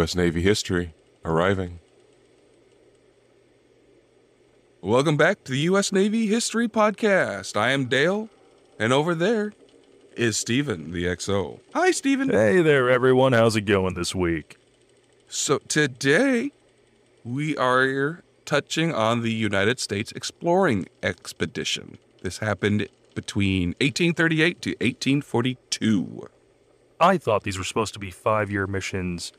U.S. Navy history, arriving. Welcome back to the U.S. Navy History Podcast. I am Dale, and over there is Steven, the XO. Hi, Steven. Hey there, everyone. How's it going this week? So today, we are touching on the United States Exploring Expedition. This happened between 1838 to 1842. I thought these were supposed to be five-year missions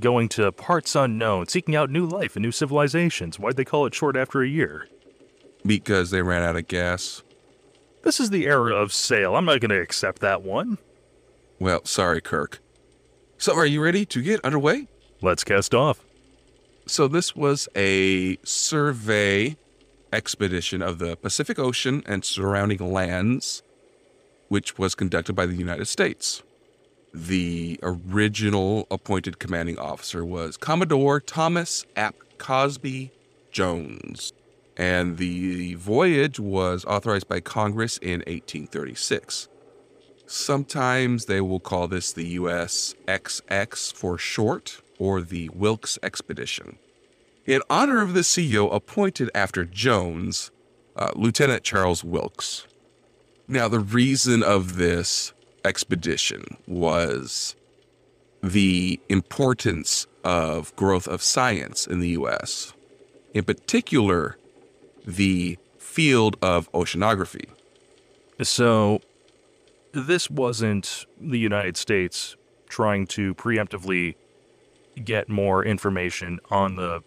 going to parts unknown, seeking out new life and new civilizations. Why'd they call it short after a year? Because they ran out of gas. This is the era of sail. I'm not going to accept that one. Well, sorry, Kirk. So are you ready to get underway? Let's cast off. So this was a survey expedition of the Pacific Ocean and surrounding lands, which was conducted by the United States. The original appointed commanding officer was Commodore Thomas Ap. Cosby Jones, and the voyage was authorized by Congress in 1836. Sometimes they will call this the USXX for short, or the Wilkes Expedition. In honor of the CEO appointed after Jones, Lieutenant Charles Wilkes. Now, the reason of this expedition was the importance of growth of science in the U.S., in particular, the field of oceanography. So this wasn't the United States trying to preemptively get more information on the,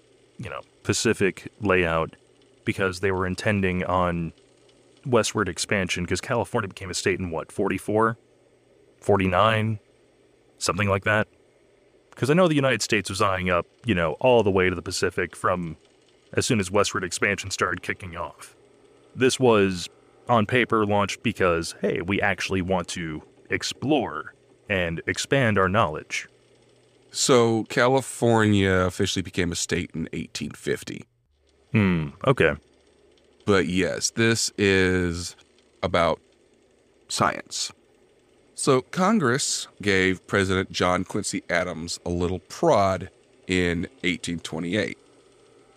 Pacific layout because they were intending on westward expansion because California became a state in what, 44? 49, something like that. Because I know the United States was eyeing up, all the way to the Pacific from as soon as westward expansion started kicking off. This was, on paper, launched because, hey, we actually want to explore and expand our knowledge. So California officially became a state in 1850. Okay. But yes, this is about science. So Congress gave President John Quincy Adams a little prod in 1828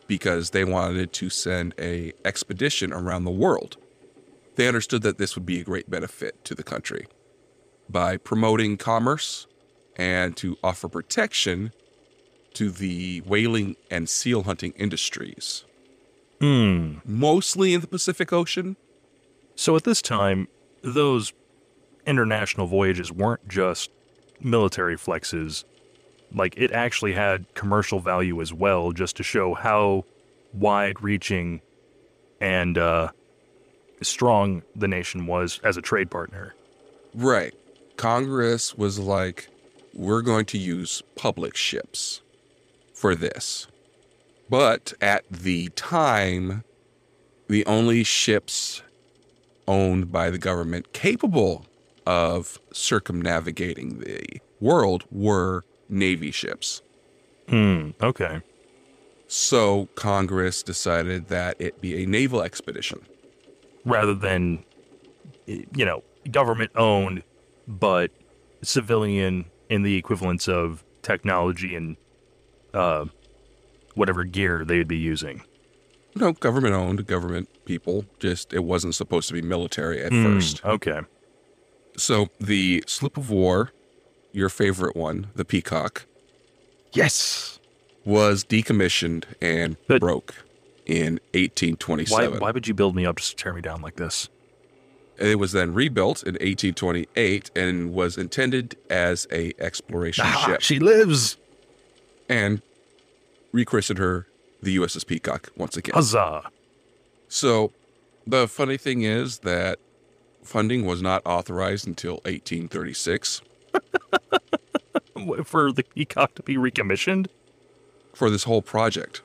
because they wanted to send an expedition around the world. They understood that this would be a great benefit to the country by promoting commerce and to offer protection to the whaling and seal hunting industries, mostly in the Pacific Ocean. So at this time, those international voyages weren't just military flexes. Like, it actually had commercial value as well, just to show how wide-reaching and strong the nation was as a trade partner. Right. Congress was like, we're going to use public ships for this. But at the time, the only ships owned by the government capable of circumnavigating the world were Navy ships. Okay. So Congress decided that it be a naval expedition. Rather than, government-owned, but civilian in the equivalence of technology and whatever gear they'd be using. No, government-owned, government people. Just, it wasn't supposed to be military at first. Okay. So the sloop of war, your favorite one, the Peacock, yes, was decommissioned and broke in 1827. Why would you build me up just to tear me down like this? It was then rebuilt in 1828 and was intended as a exploration ship. She lives! And rechristened her the USS Peacock once again. Huzzah! So the funny thing is that funding was not authorized until 1836. For the Peacock to be recommissioned? For this whole project.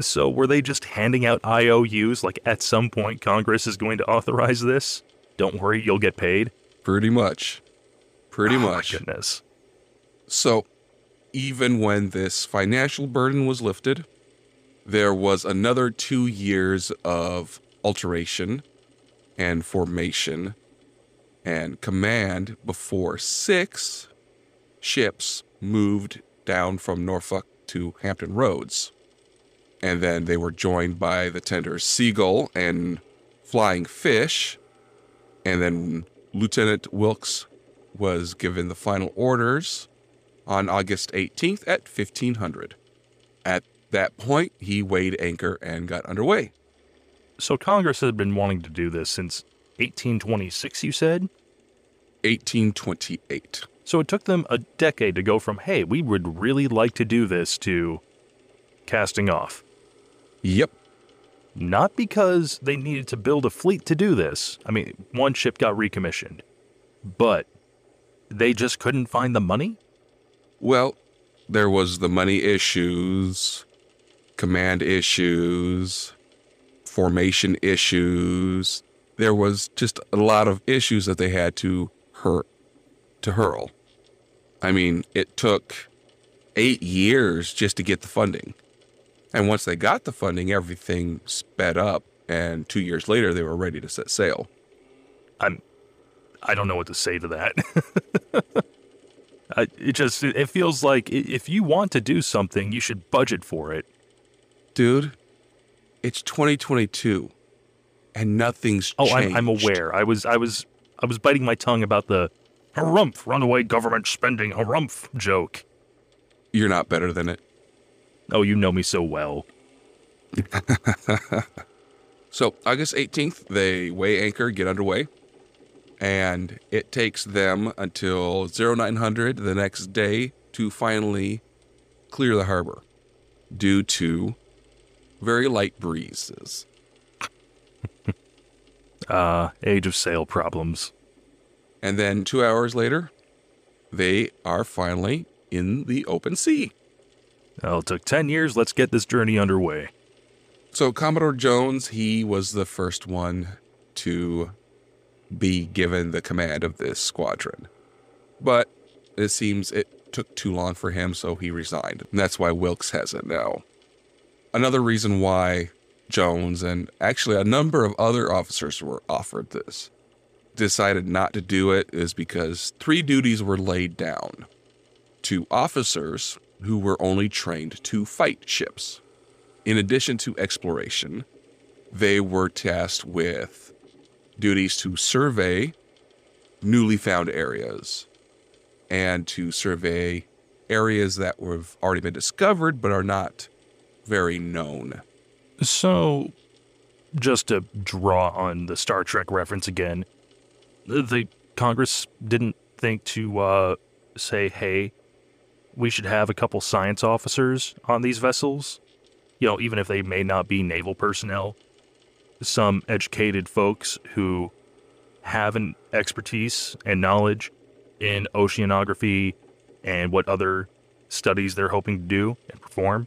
So were they just handing out IOUs, like at some point Congress is going to authorize this? Don't worry, you'll get paid? Pretty much. Pretty much. My goodness. So even when this financial burden was lifted, there was another 2 years of alteration and formation and command before 6 ships moved down from Norfolk to Hampton Roads. And then they were joined by the tenders Seagull and Flying Fish. And then Lieutenant Wilkes was given the final orders on August 18th at 1500. At that point, he weighed anchor and got underway. So Congress had been wanting to do this since 1826, you said? 1828. So it took them a decade to go from, hey, we would really like to do this, to casting off. Yep. Not because they needed to build a fleet to do this. I mean, one ship got recommissioned, but they just couldn't find the money? Well, there was the money issues, command issues, formation issues. There was just a lot of issues that they had to hurl. I mean, it took 8 years just to get the funding. And once they got the funding, everything sped up, and 2 years later, they were ready to set sail. I don't know what to say to that. It feels like if you want to do something, you should budget for it. Dude, it's 2022, and nothing's changed. I'm aware. I was biting my tongue about the harumph, runaway government spending harumph joke. You're not better than it. Oh, you know me so well. So, August 18th, they weigh anchor, get underway, and it takes them until 0900 the next day to finally clear the harbor due to very light breezes. Age of sail problems. And then 2 hours later, they are finally in the open sea. Well, it took 10 years. Let's get this journey underway. So Commodore Jones, he was the first one to be given the command of this squadron. But it seems it took too long for him, so he resigned. And that's why Wilkes has it now. Another reason why Jones and actually a number of other officers were offered this, decided not to do it, is because three duties were laid down to officers who were only trained to fight ships. In addition to exploration, they were tasked with duties to survey newly found areas and to survey areas that have already been discovered but are not very known. So, just to draw on the Star Trek reference again, the Congress didn't think to say, hey, we should have a couple science officers on these vessels. You know, even if they may not be naval personnel, some educated folks who have an expertise and knowledge in oceanography and what other studies they're hoping to do and perform.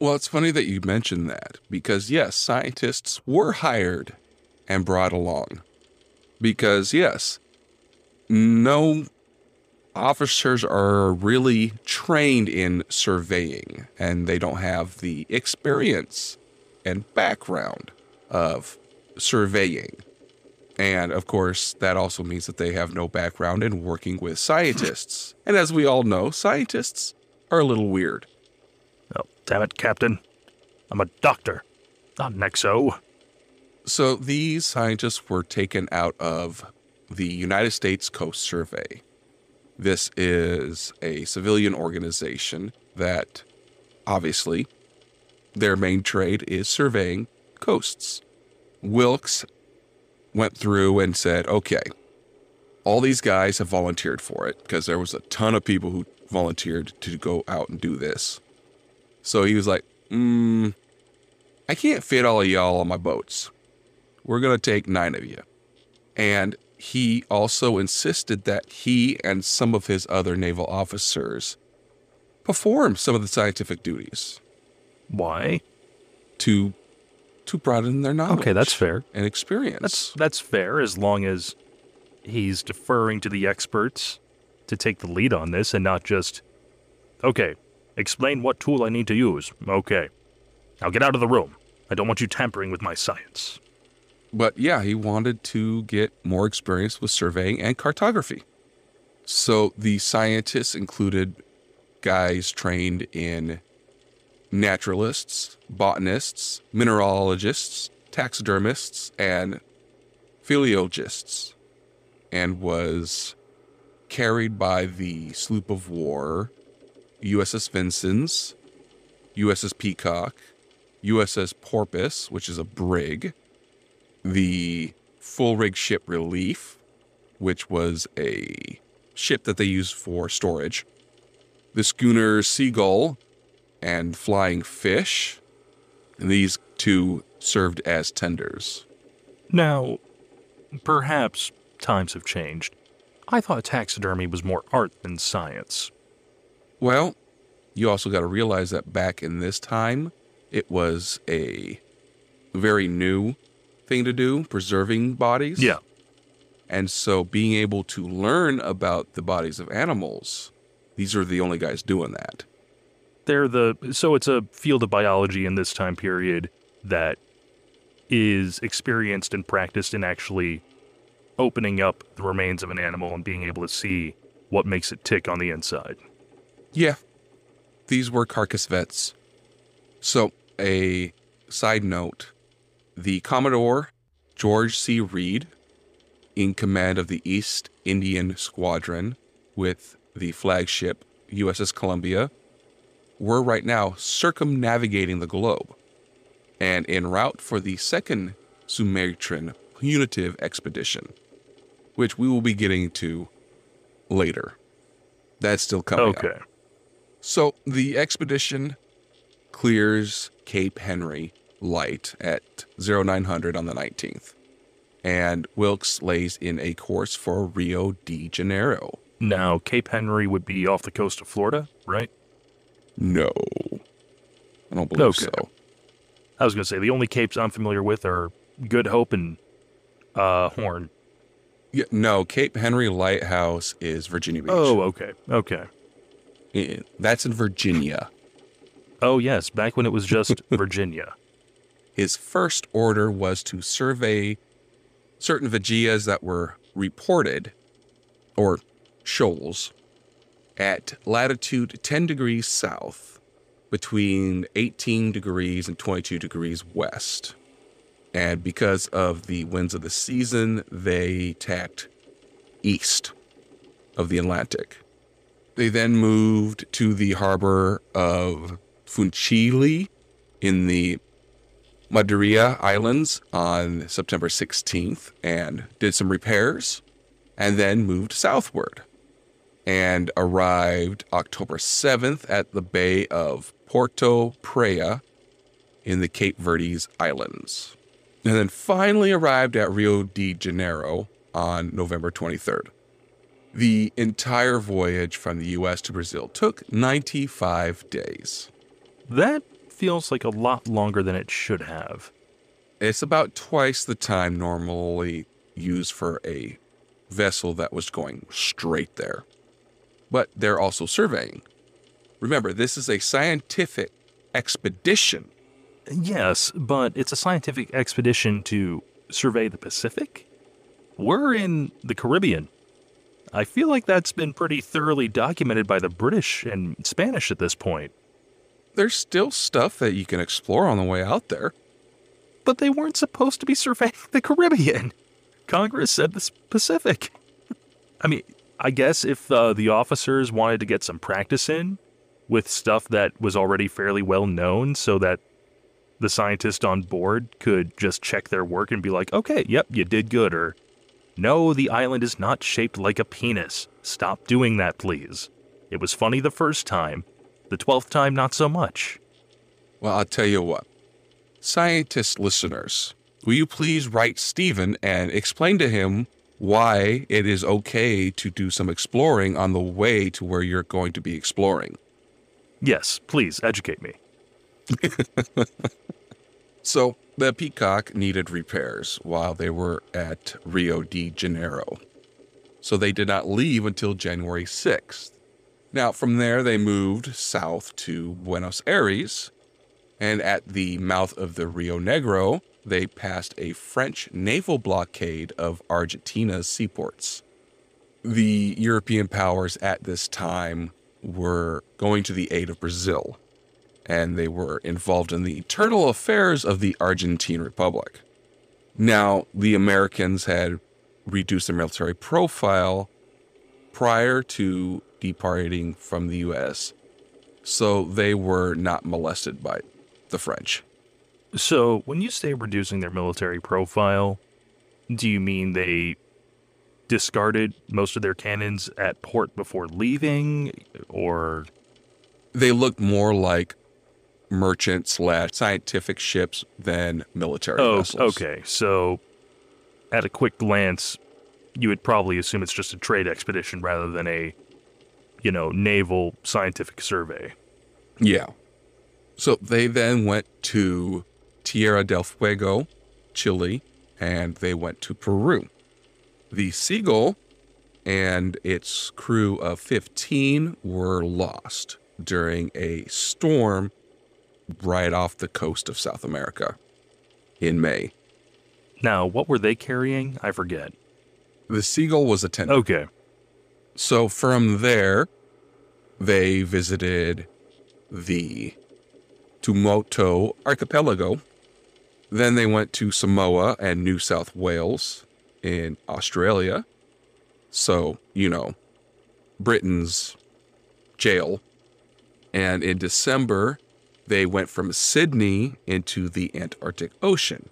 Well, it's funny that you mentioned that because, yes, scientists were hired and brought along. Because, yes, no officers are really trained in surveying, and they don't have the experience and background of surveying. And, of course, that also means that they have no background in working with scientists. And as we all know, scientists are a little weird. Oh, damn it, Captain. I'm a doctor, not an XO. So these scientists were taken out of the United States Coast Survey. This is a civilian organization that, obviously, their main trade is surveying coasts. Wilkes went through and said, okay, all these guys have volunteered for it because there was a ton of people who volunteered to go out and do this. So he was like, I can't fit all of y'all on my boats. We're going to take 9 of you. And he also insisted that he and some of his other naval officers perform some of the scientific duties. Why? To broaden their knowledge. Okay, that's fair. And experience. That's fair, as long as he's deferring to the experts to take the lead on this and not just, okay, explain what tool I need to use. Okay, now get out of the room. I don't want you tampering with my science. But yeah, he wanted to get more experience with surveying and cartography. So the scientists included guys trained in naturalists, botanists, mineralogists, taxidermists, and philologists, and was carried by the sloop of war USS Vincennes, USS Peacock, USS Porpoise, which is a brig, the full-rig ship Relief, which was a ship that they used for storage, the schooner Seagull, and Flying Fish. And these two served as tenders. Now, perhaps times have changed. I thought taxidermy was more art than science. Well, you also got to realize that back in this time, it was a very new thing to do, preserving bodies. Yeah. And so being able to learn about the bodies of animals, these are the only guys doing that. So it's a field of biology in this time period that is experienced and practiced in actually opening up the remains of an animal and being able to see what makes it tick on the inside. Yeah. These were carcass vets. So, a side note, the Commodore George C. Reed, in command of the East Indian Squadron with the flagship USS Columbia, were right now circumnavigating the globe and en route for the second Sumatran punitive expedition, which we will be getting to later. That's still coming up. Okay. So, the expedition clears Cape Henry light at 0900 on the 19th, and Wilkes lays in a course for Rio de Janeiro. Now, Cape Henry would be off the coast of Florida, right? No. I don't believe so. I was going to say, the only capes I'm familiar with are Good Hope and Horn. Yeah, no, Cape Henry Lighthouse is Virginia Beach. Oh, okay, okay. That's in Virginia. Oh, yes, back when it was just Virginia. His first order was to survey certain vegeas that were reported, or shoals, at latitude 10 degrees south, between 18 degrees and 22 degrees west. And because of the winds of the season, they tacked east of the Atlantic. They then moved to the harbor of Funchal in the Madeira Islands on September 16th and did some repairs, and then moved southward and arrived October 7th at the Bay of Porto Praia in the Cape Verde Islands, and then finally arrived at Rio de Janeiro on November 23rd. The entire voyage from the U.S. to Brazil took 95 days. That feels like a lot longer than it should have. It's about twice the time normally used for a vessel that was going straight there. But they're also surveying. Remember, this is a scientific expedition. Yes, but it's a scientific expedition to survey the Pacific. We're in the Caribbean. I feel like that's been pretty thoroughly documented by the British and Spanish at this point. There's still stuff that you can explore on the way out there. But they weren't supposed to be surveying the Caribbean. Congress said the Pacific. I mean, I guess if the officers wanted to get some practice in with stuff that was already fairly well known so that the scientist on board could just check their work and be like, okay, yep, you did good, or no, the island is not shaped like a penis. Stop doing that, please. It was funny the first time. The 12th time, not so much. Well, I'll tell you what. Scientist listeners, will you please write Stephen and explain to him why it is okay to do some exploring on the way to where you're going to be exploring? Yes, please educate me. So, the Peacock needed repairs while they were at Rio de Janeiro, so they did not leave until January 6th. Now, from there, they moved south to Buenos Aires, and at the mouth of the Rio Negro, they passed a French naval blockade of Argentina's seaports. The European powers at this time were going to the aid of Brazil, and they were involved in the internal affairs of the Argentine Republic. Now, the Americans had reduced their military profile prior to departing from the U.S., so they were not molested by the French. So, when you say reducing their military profile, do you mean they discarded most of their cannons at port before leaving, or...? They looked more like merchant/scientific ships than military vessels. Okay, so at a quick glance, you would probably assume it's just a trade expedition rather than a, you know, naval scientific survey. Yeah. So they then went to Tierra del Fuego, Chile, and they went to Peru. The Seagull and its crew of 15 were lost during a storm right off the coast of South America in May. Now, what were they carrying? I forget. The Seagull was a tender. Okay. So from there, they visited the Tuamotu Archipelago. Then they went to Samoa and New South Wales in Australia. So, you know, Britain's jail. And in December, they went from Sydney into the Antarctic Ocean,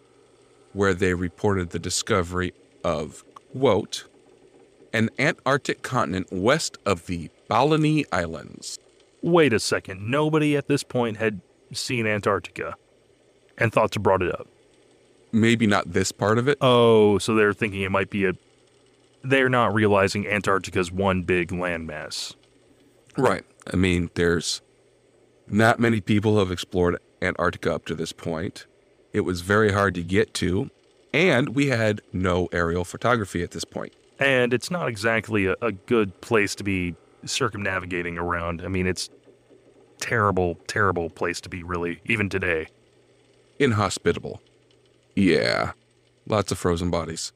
where they reported the discovery of, quote, an Antarctic continent west of the Baleny Islands. Wait a second. Nobody at this point had seen Antarctica and thought to brought it up. Maybe not this part of it. Oh, so they're thinking it might be a... They're not realizing Antarctica's one big landmass. Right. I mean, there's not many people have explored Antarctica up to this point. It was very hard to get to, and we had no aerial photography at this point. And it's not exactly a good place to be circumnavigating around. I mean, it's terrible, terrible place to be, really, even today. Inhospitable. Yeah, lots of frozen bodies.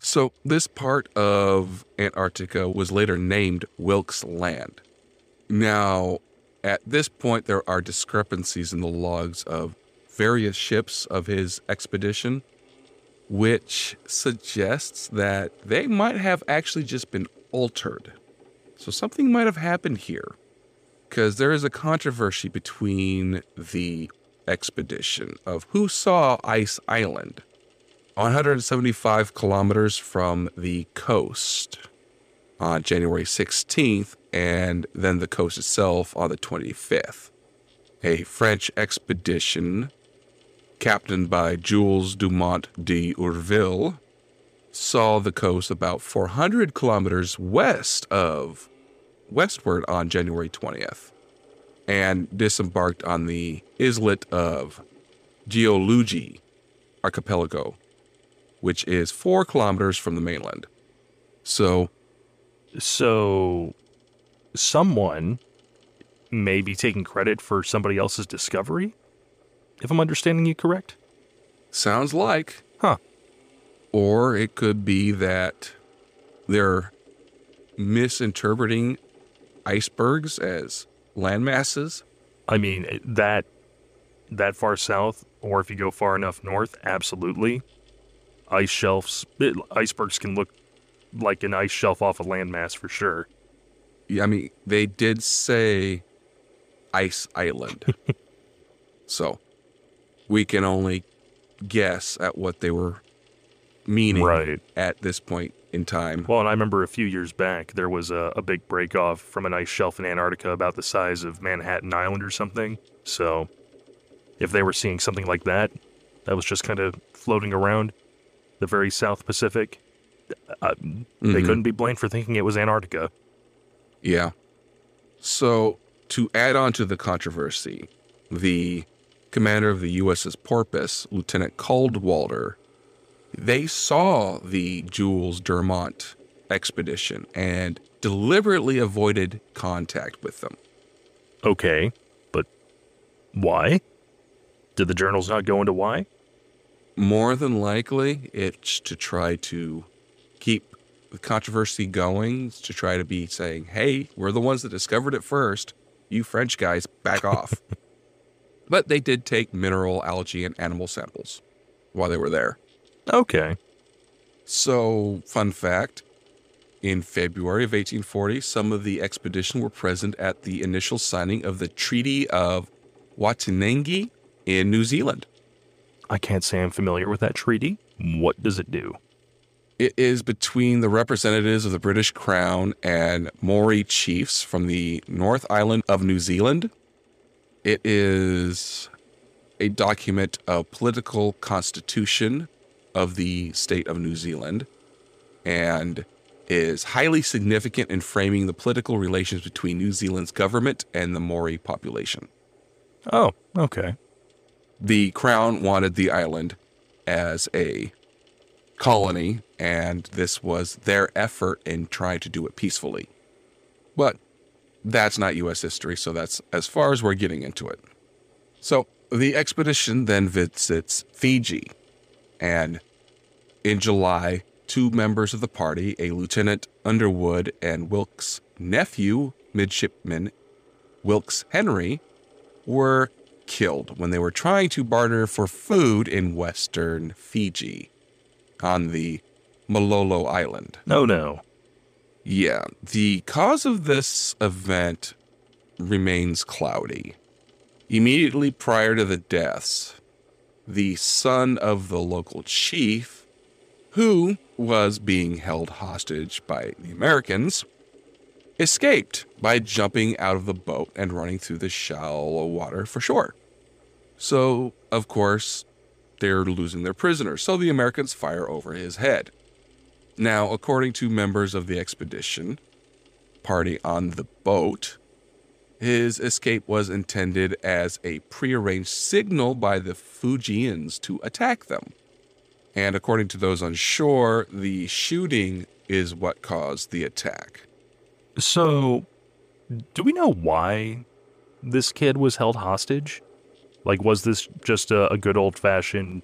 So this part of Antarctica was later named Wilkes Land. Now, at this point, there are discrepancies in the logs of various ships of his expedition, which suggests that they might have actually just been altered. So something might have happened here, because there is a controversy between the expedition of who saw Ice Island, 175 kilometers from the coast on January 16th, and then the coast itself on the 25th. A French expedition captained by Jules Dumont d'Urville saw the coast about 400 kilometers westward on January 20th and disembarked on the islet of Geolugi Archipelago, which is 4 kilometers from the mainland. So someone may be taking credit for somebody else's discovery, if I'm understanding you correct? Sounds like. Huh. Or it could be that they're misinterpreting icebergs as landmasses. I mean, that far south, or if you go far enough north, absolutely. Ice shelves, icebergs can look like an ice shelf off a landmass for sure. Yeah, I mean, they did say Ice Island. So we can only guess at what they were meaning at this point in time. Well, and I remember a few years back, there was a big break-off from an ice shelf in Antarctica about the size of Manhattan Island or something. So if they were seeing something like that, that was just kind of floating around the very South Pacific, they couldn't be blamed for thinking it was Antarctica. Yeah. So, to add on to the controversy, the commander of the USS Porpoise, Lieutenant Caldwalder, they saw the Jules Dumont expedition and deliberately avoided contact with them. Okay, but why? Did the journals not go into why? More than likely, it's to try to keep the controversy going to try to be saying, hey, we're the ones that discovered it first. You French guys, back off. But they did take mineral, algae, and animal samples while they were there. Okay. So, fun fact, in February of 1840, some of the expedition were present at the initial signing of the Treaty of Waitangi in New Zealand. I can't say I'm familiar with that treaty. What does it do? It is between the representatives of the British Crown and Maori chiefs from the North Island of New Zealand. It is a document of political constitution of the state of New Zealand and is highly significant in framing the political relations between New Zealand's government and the Maori population. Oh, okay. The Crown wanted the island as a colony, and this was their effort in trying to do it peacefully. But that's not U.S. history, so that's as far as we're getting into it. So the expedition then visits Fiji, and in July, two members of the party, a Lieutenant Underwood and Wilkes' nephew, Midshipman Wilkes Henry, were killed when they were trying to barter for food in western Fiji on the Malolo Island. Oh, no. Yeah, the cause of this event remains cloudy. Immediately prior to the deaths, the son of the local chief, who was being held hostage by the Americans, escaped by jumping out of the boat and running through the shallow water for shore. So, of course, they're losing their prisoner, so the Americans fire over his head. Now, according to members of the expedition party on the boat, his escape was intended as a prearranged signal by the Fijians to attack them. And according to those on shore, the shooting is what caused the attack. So, do we know why this kid was held hostage? Like, was this just a good old-fashioned,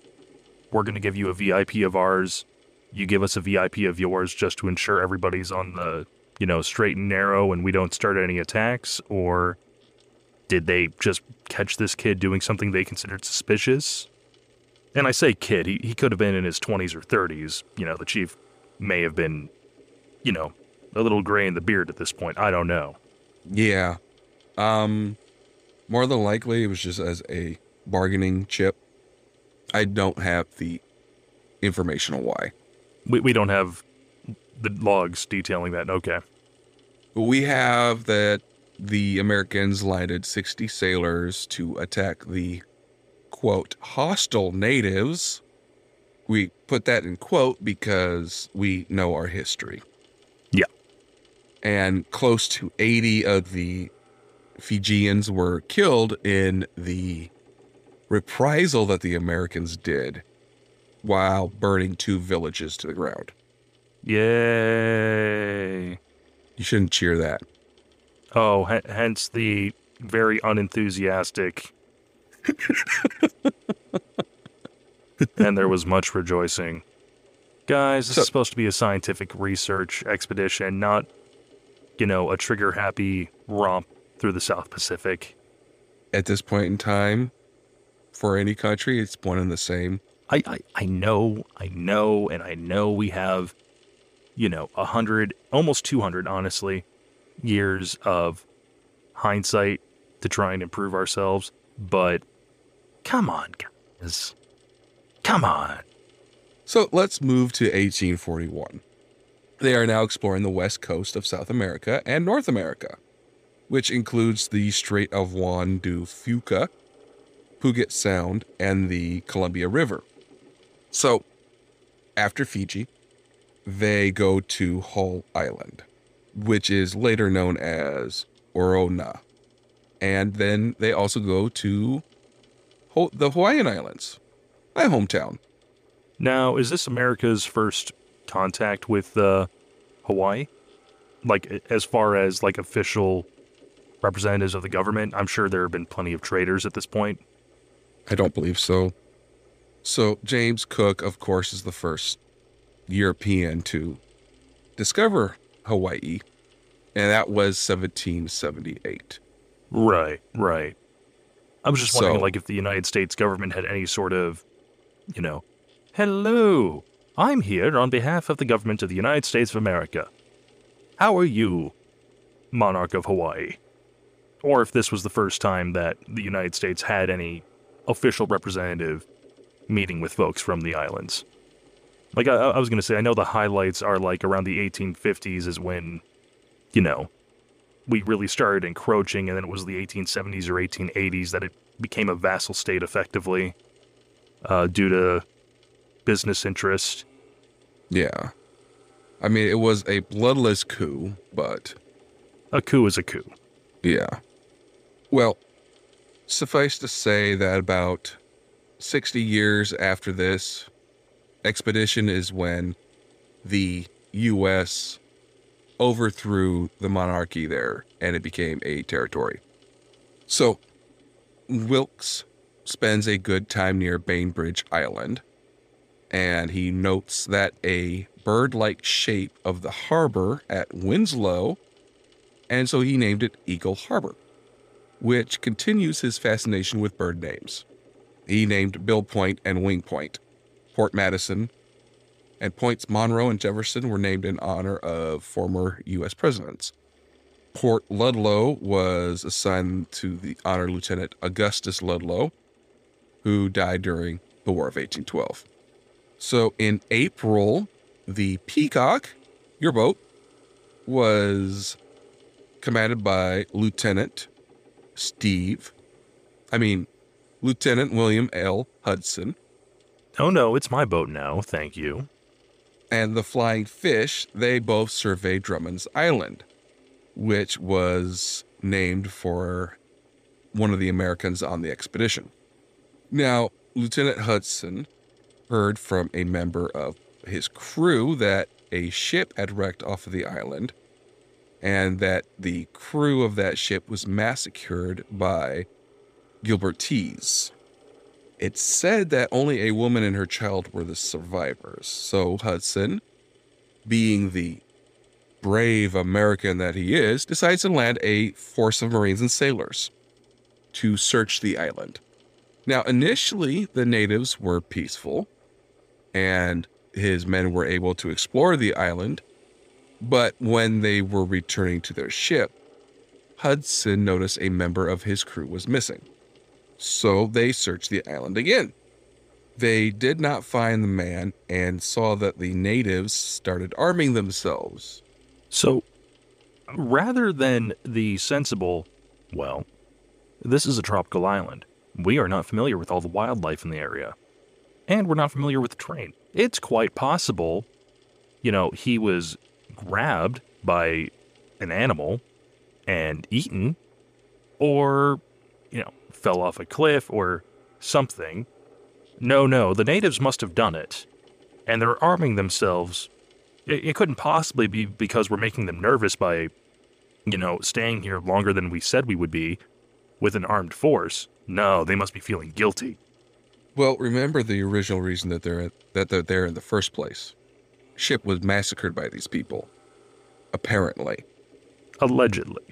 we're going to give you a VIP of ours, you give us a VIP of yours just to ensure everybody's on the, you know, straight and narrow and we don't start any attacks? Or did they just catch this kid doing something they considered suspicious? And I say kid, he could have been in his 20s or 30s. You know, the chief may have been, you know, a little gray in the beard at this point. I don't know. Yeah. More than likely, it was just as a bargaining chip. I don't have the information on why. We don't have the logs detailing that. Okay. We have that the Americans landed 60 sailors to attack the, quote, hostile natives. We put that in quote because we know our history. And close to 80 of the Fijians were killed in the reprisal that the Americans did while burning two villages to the ground. Yay. You shouldn't cheer that. Oh, hence the very unenthusiastic. And there was much rejoicing. Guys, this is supposed to be a scientific research expedition, not, you know, a trigger-happy romp through the South Pacific. At this point in time, for any country, it's one and the same. I know we have, you know, 100, almost 200, honestly, years of hindsight to try and improve ourselves, but come on, guys. Come on. So let's move to 1841. They are now exploring the west coast of South America and North America, which includes the Strait of Juan de Fuca, Puget Sound, and the Columbia River. So, after Fiji, they go to Hull Island, which is later known as Orona. And then they also go to the Hawaiian Islands, my hometown. Now, is this America's first contact with Hawaii, like as far as like official representatives of the government? I'm sure there have been plenty of traders at this point. I don't believe so. So James Cook, of course, is the first European to discover Hawaii, and that was 1778. Right, right. I was just wondering, like, if the United States government had any sort of, you know, hello, I'm here on behalf of the government of the United States of America. How are you, monarch of Hawaii? Or if this was the first time that the United States had any official representative meeting with folks from the islands. Like, I was going to say, I know the highlights are, like, around the 1850s is when, you know, we really started encroaching, and then it was the 1870s or 1880s that it became a vassal state effectively, due to business interest. Yeah. I mean, it was a bloodless coup, but... a coup is a coup. Yeah. Well, suffice to say that about 60 years after this expedition is when the U.S. overthrew the monarchy there, and it became a territory. So, Wilkes spends a good time near Bainbridge Island, and he notes that a bird-like shape of the harbor at Winslow, and so he named it Eagle Harbor, which continues his fascination with bird names. He named Bill Point and Wing Point, Port Madison, and Points Monroe and Jefferson were named in honor of former U.S. presidents. Port Ludlow was assigned to the Honor Lieutenant Augustus Ludlow, who died during the War of 1812. So in April, the Peacock, your boat, was commanded by Lieutenant William L. Hudson. Oh no, it's my boat now, thank you. And the Flying Fish, they both surveyed Drummond's Island, which was named for one of the Americans on the expedition. Now, Lieutenant Hudson heard from a member of his crew that a ship had wrecked off of the island, and that the crew of that ship was massacred by Gilbertese. It said that only a woman and her child were the survivors. So Hudson, being the brave American that he is, decides to land a force of Marines and sailors to search the island. Now, initially, the natives were peaceful, and his men were able to explore the island. But when they were returning to their ship, Hudson noticed a member of his crew was missing. So they searched the island again. They did not find the man and saw that the natives started arming themselves. So rather than the sensible, well, this is a tropical island. We are not familiar with all the wildlife in the area. And we're not familiar with the terrain. It's quite possible, you know, he was grabbed by an animal and eaten, or, you know, fell off a cliff or something. No, the natives must have done it, and they're arming themselves. It couldn't possibly be because we're making them nervous by, you know, staying here longer than we said we would be with an armed force. No, they must be feeling guilty. Well, remember the original reason that they're there in the first place. Ship was massacred by these people, apparently. Allegedly,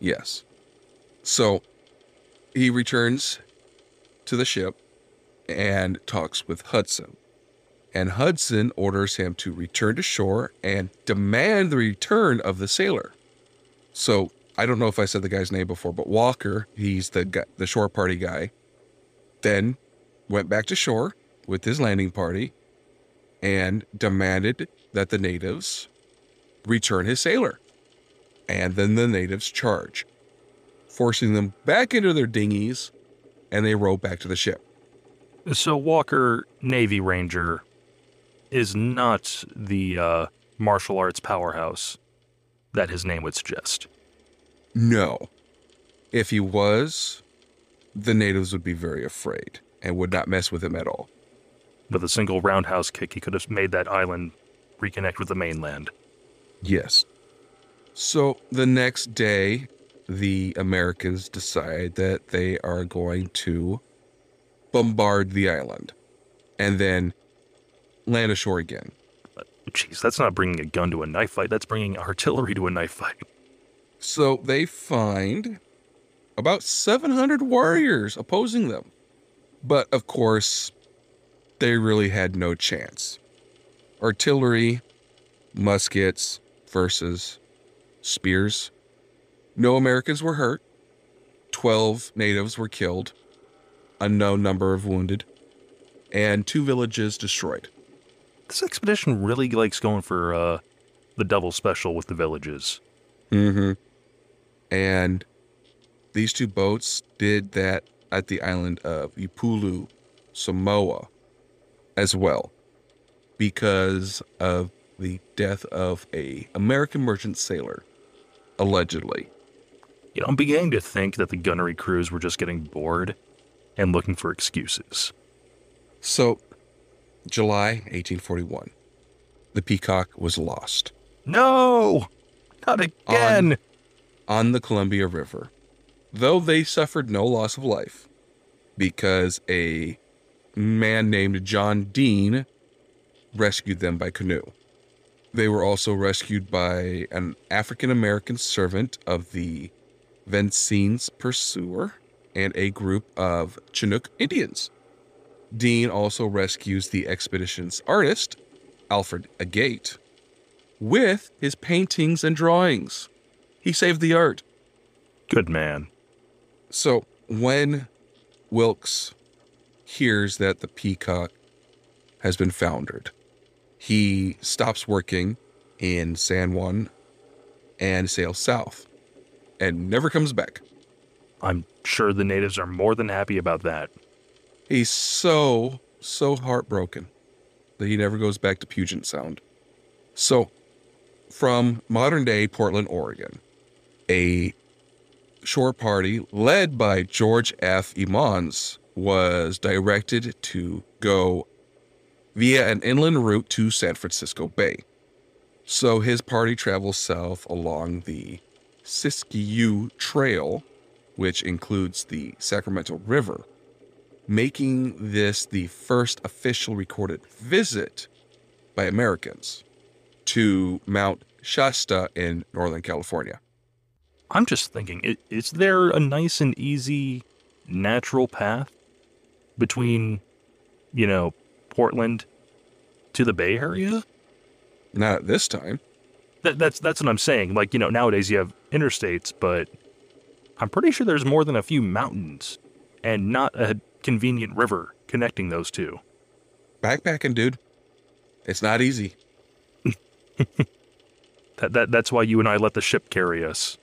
yes. So he returns to the ship and talks with Hudson. And Hudson orders him to return to shore and demand the return of the sailor. So I don't know if I said the guy's name before, but Walker, he's the guy, the shore party guy, then went back to shore with his landing party and demanded that the natives return his sailor. And then the natives charge, forcing them back into their dinghies, and they row back to the ship. So Walker, Navy Ranger, is not the martial arts powerhouse that his name would suggest. No. If he was, the natives would be very afraid and would not mess with him at all. With a single roundhouse kick, he could have made that island reconnect with the mainland. Yes. So the next day, the Americans decide that they are going to bombard the island and then land ashore again. Jeez, that's not bringing a gun to a knife fight. That's bringing artillery to a knife fight. So they find about 700 warriors opposing them. But, of course, they really had no chance. Artillery, muskets versus spears. No Americans were hurt. 12 natives were killed. Unknown number of wounded. And 2 villages destroyed. This expedition really likes going for the double special with the villages. Mm-hmm. And these 2 boats did that at the island of Upolu, Samoa, as well, because of the death of an American merchant sailor, allegedly. You know, I'm beginning to think that the gunnery crews were just getting bored and looking for excuses. So, July 1841, the Peacock was lost. No! Not again! On the Columbia River, though they suffered no loss of life, because a man named John Dean rescued them by canoe. They were also rescued by an African-American servant of the Vincennes pursuer and a group of Chinook Indians. Dean also rescues the expedition's artist, Alfred Agate, with his paintings and drawings. He saved the art. Good man. So when Wilkes hears that the Peacock has been foundered, he stops working in San Juan and sails south and never comes back. I'm sure the natives are more than happy about that. He's so heartbroken that he never goes back to Puget Sound. So from modern-day Portland, Oregon, a shore party led by George F. Emmons was directed to go via an inland route to San Francisco Bay. So his party travels south along the Siskiyou Trail, which includes the Sacramento River, making this the first official recorded visit by Americans to Mount Shasta in Northern California. I'm just thinking, is there a nice and easy natural path between, you know, Portland to the Bay Area? Not at this time. That's what I'm saying. Like, you know, nowadays you have interstates, but I'm pretty sure there's more than a few mountains and not a convenient river connecting those 2. Backpacking, dude. It's not easy. That's why you and I let the ship carry us.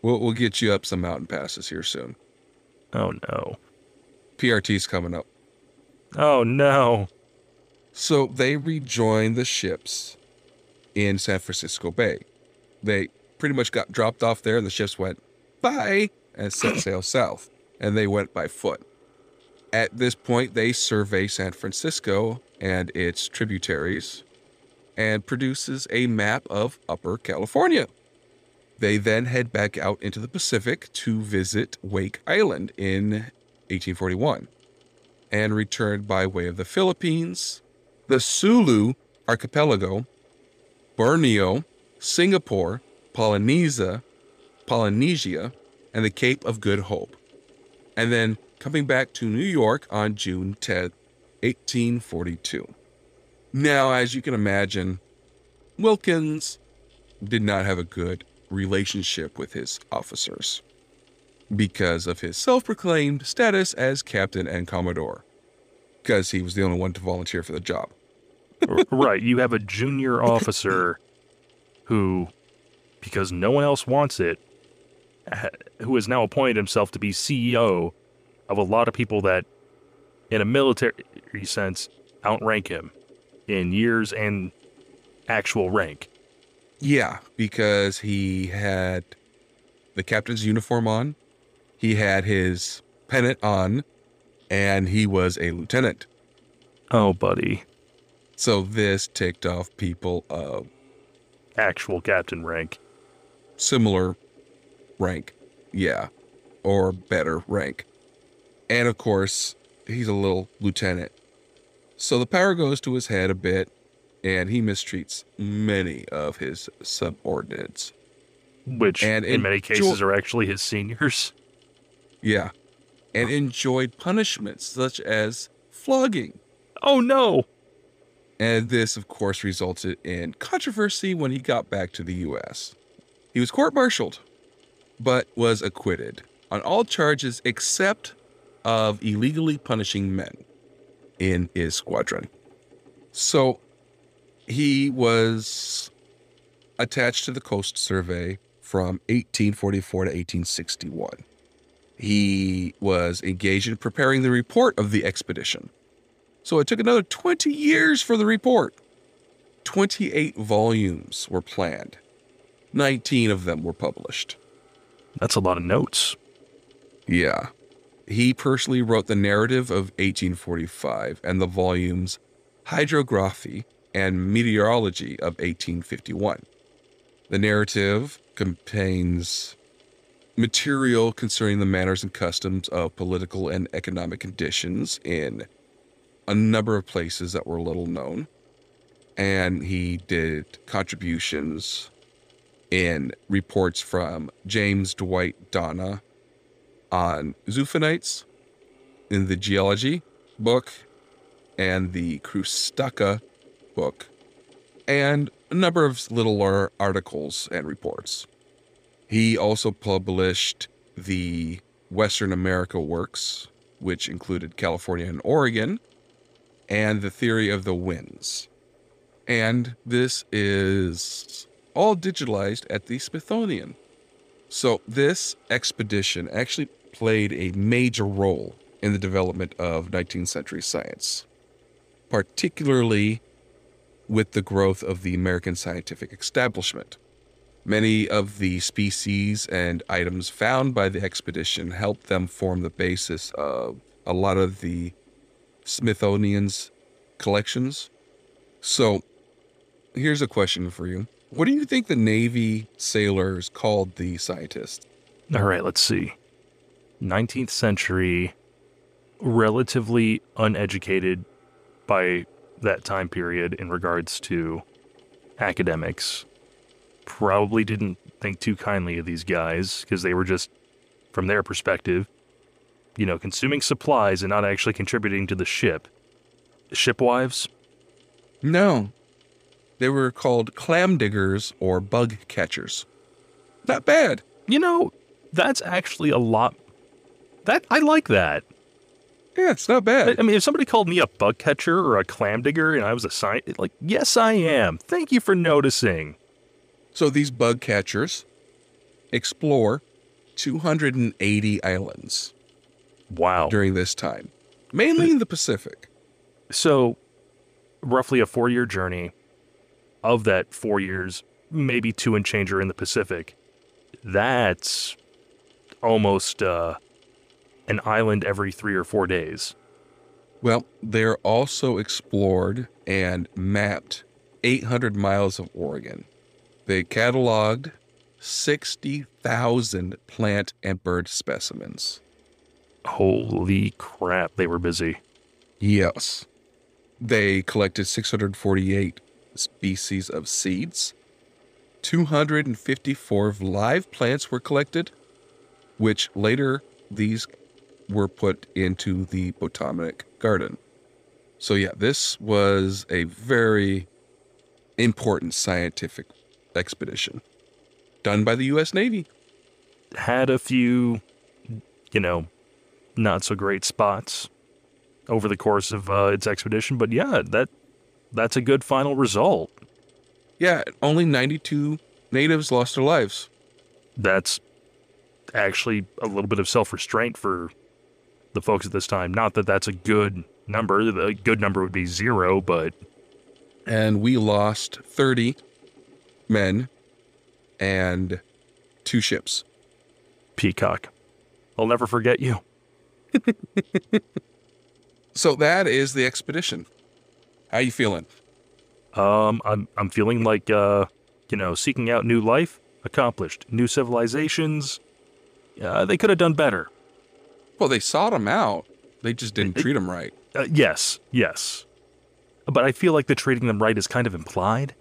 We'll get you up some mountain passes here soon. Oh, no. PRT's coming up. Oh, no. So they rejoined the ships in San Francisco Bay. They pretty much got dropped off there, and the ships went, bye, and set sail south. And they went by foot. At this point, they survey San Francisco and its tributaries and produces a map of Upper California. They then head back out into the Pacific to visit Wake Island in 1841. And returned by way of the Philippines, the Sulu Archipelago, Borneo, Singapore, Polynesia, and the Cape of Good Hope. And then coming back to New York on June 10, 1842. Now, as you can imagine, Wilkins did not have a good relationship with his officers, because of his self-proclaimed status as captain and commodore, because he was the only one to volunteer for the job. Right. You have a junior officer who, because no one else wants it, who has now appointed himself to be CEO of a lot of people that, in a military sense, outrank him in years and actual rank. Yeah, because he had the captain's uniform on, he had his pennant on, and he was a lieutenant. Oh, buddy. So this ticked off people of actual captain rank. Similar rank, yeah. Or better rank. And, of course, he's a little lieutenant. So the power goes to his head a bit, and he mistreats many of his subordinates. Which, in many cases, are actually his seniors. Yeah. And enjoyed punishments such as flogging. Oh, no! And this, of course, resulted in controversy when he got back to the U.S. He was court-martialed, but was acquitted on all charges except of illegally punishing men in his squadron. So he was attached to the Coast Survey from 1844 to 1861. He was engaged in preparing the report of the expedition. So it took another 20 years for the report. 28 volumes were planned. 19 of them were published. That's a lot of notes. Yeah. He personally wrote the narrative of 1845 and the volumes Hydrography and Meteorology of 1851. The narrative contains material concerning the manners and customs of political and economic conditions in a number of places that were little known. And he did contributions in reports from James Dwight Donna on zoophynites in the geology book and the Crustacea book, and a number of little articles and reports. He also published the Western America works, which included California and Oregon, and the Theory of the Winds. And this is all digitalized at the Smithsonian. So this expedition actually played a major role in the development of 19th century science, particularly with the growth of the American scientific establishment. Many of the species and items found by the expedition helped them form the basis of a lot of the Smithsonian's collections. So here's a question for you. What do you think the Navy sailors called the scientists? All right, let's see. 19th century, relatively uneducated by that time period in regards to academics. Probably didn't think too kindly of these guys because they were just, from their perspective, you know, consuming supplies and not actually contributing to the ship. Shipwives? No. They were called clam diggers or bug catchers. Not bad. You know, that's actually a lot. That I like that. Yeah, it's not bad. I mean, if somebody called me a bug catcher or a clam digger and I was a scientist, like, yes, I am. Thank you for noticing. So these bug catchers explore 280 islands. Wow. During this time, mainly in the Pacific. So roughly a 4-year journey. Of that 4 years, maybe 2 and change are in the Pacific. That's almost an island every 3 or 4 days. Well, they're also explored and mapped 800 miles of Oregon. They cataloged 60,000 plant and bird specimens. Holy crap, they were busy. Yes. They collected 648 species of seeds. 254 live plants were collected, which later these were put into the Botanic Garden. So yeah, this was a very important scientific expedition done by the U.S. Navy. Had a few, you know, not so great spots over the course of its expedition, but yeah, that's a good final result. Yeah, only 92 natives lost their lives. That's actually a little bit of self-restraint for the folks at this time. Not that that's a good number. The good number would be 0, but... And we lost 30 men and 2 ships. Peacock. I'll never forget you. So that is the expedition. How you feeling? I'm feeling like, you know, seeking out new life, accomplished. New civilizations, they could have done better. Well, they sought them out. They just didn't treat them right. Yes. But I feel like the treating them right is kind of implied.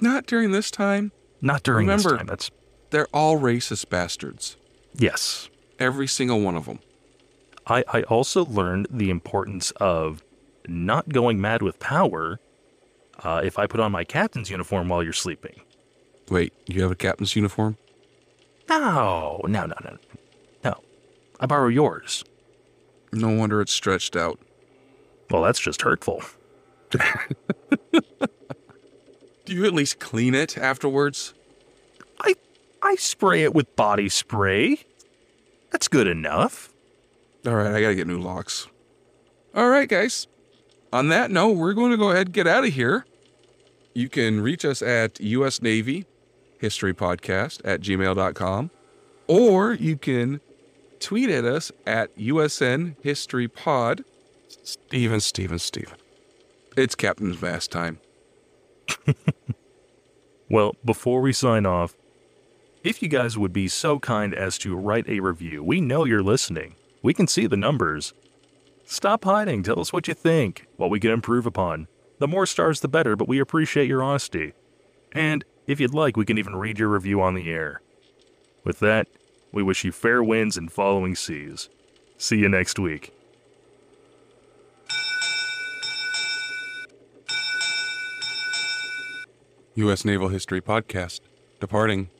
Not during this time. Not during this time. That's... They're all racist bastards. Yes. Every single one of them. I also learned the importance of not going mad with power if I put on my captain's uniform while you're sleeping. Wait, you have a captain's uniform? No. I borrow yours. No wonder it's stretched out. Well, that's just hurtful. Do you at least clean it afterwards? I spray it with body spray. That's good enough. All right, I gotta get new locks. All right, guys. On that note, we're going to go ahead and get out of here. You can reach us at U.S. Navy History Podcast at gmail.com, or you can tweet at us at USN History Pod. Steven. It's Captain's Vast Time. Well, before we sign off, if you guys would be so kind as to write a review, we know you're listening. We can see the numbers. Stop hiding. Tell us what you think, what we can improve upon. The more stars, the better, but we appreciate your honesty. And if you'd like, we can even read your review on the air. With that, we wish you fair winds and following seas. See you next week. U.S. Naval History Podcast. Departing.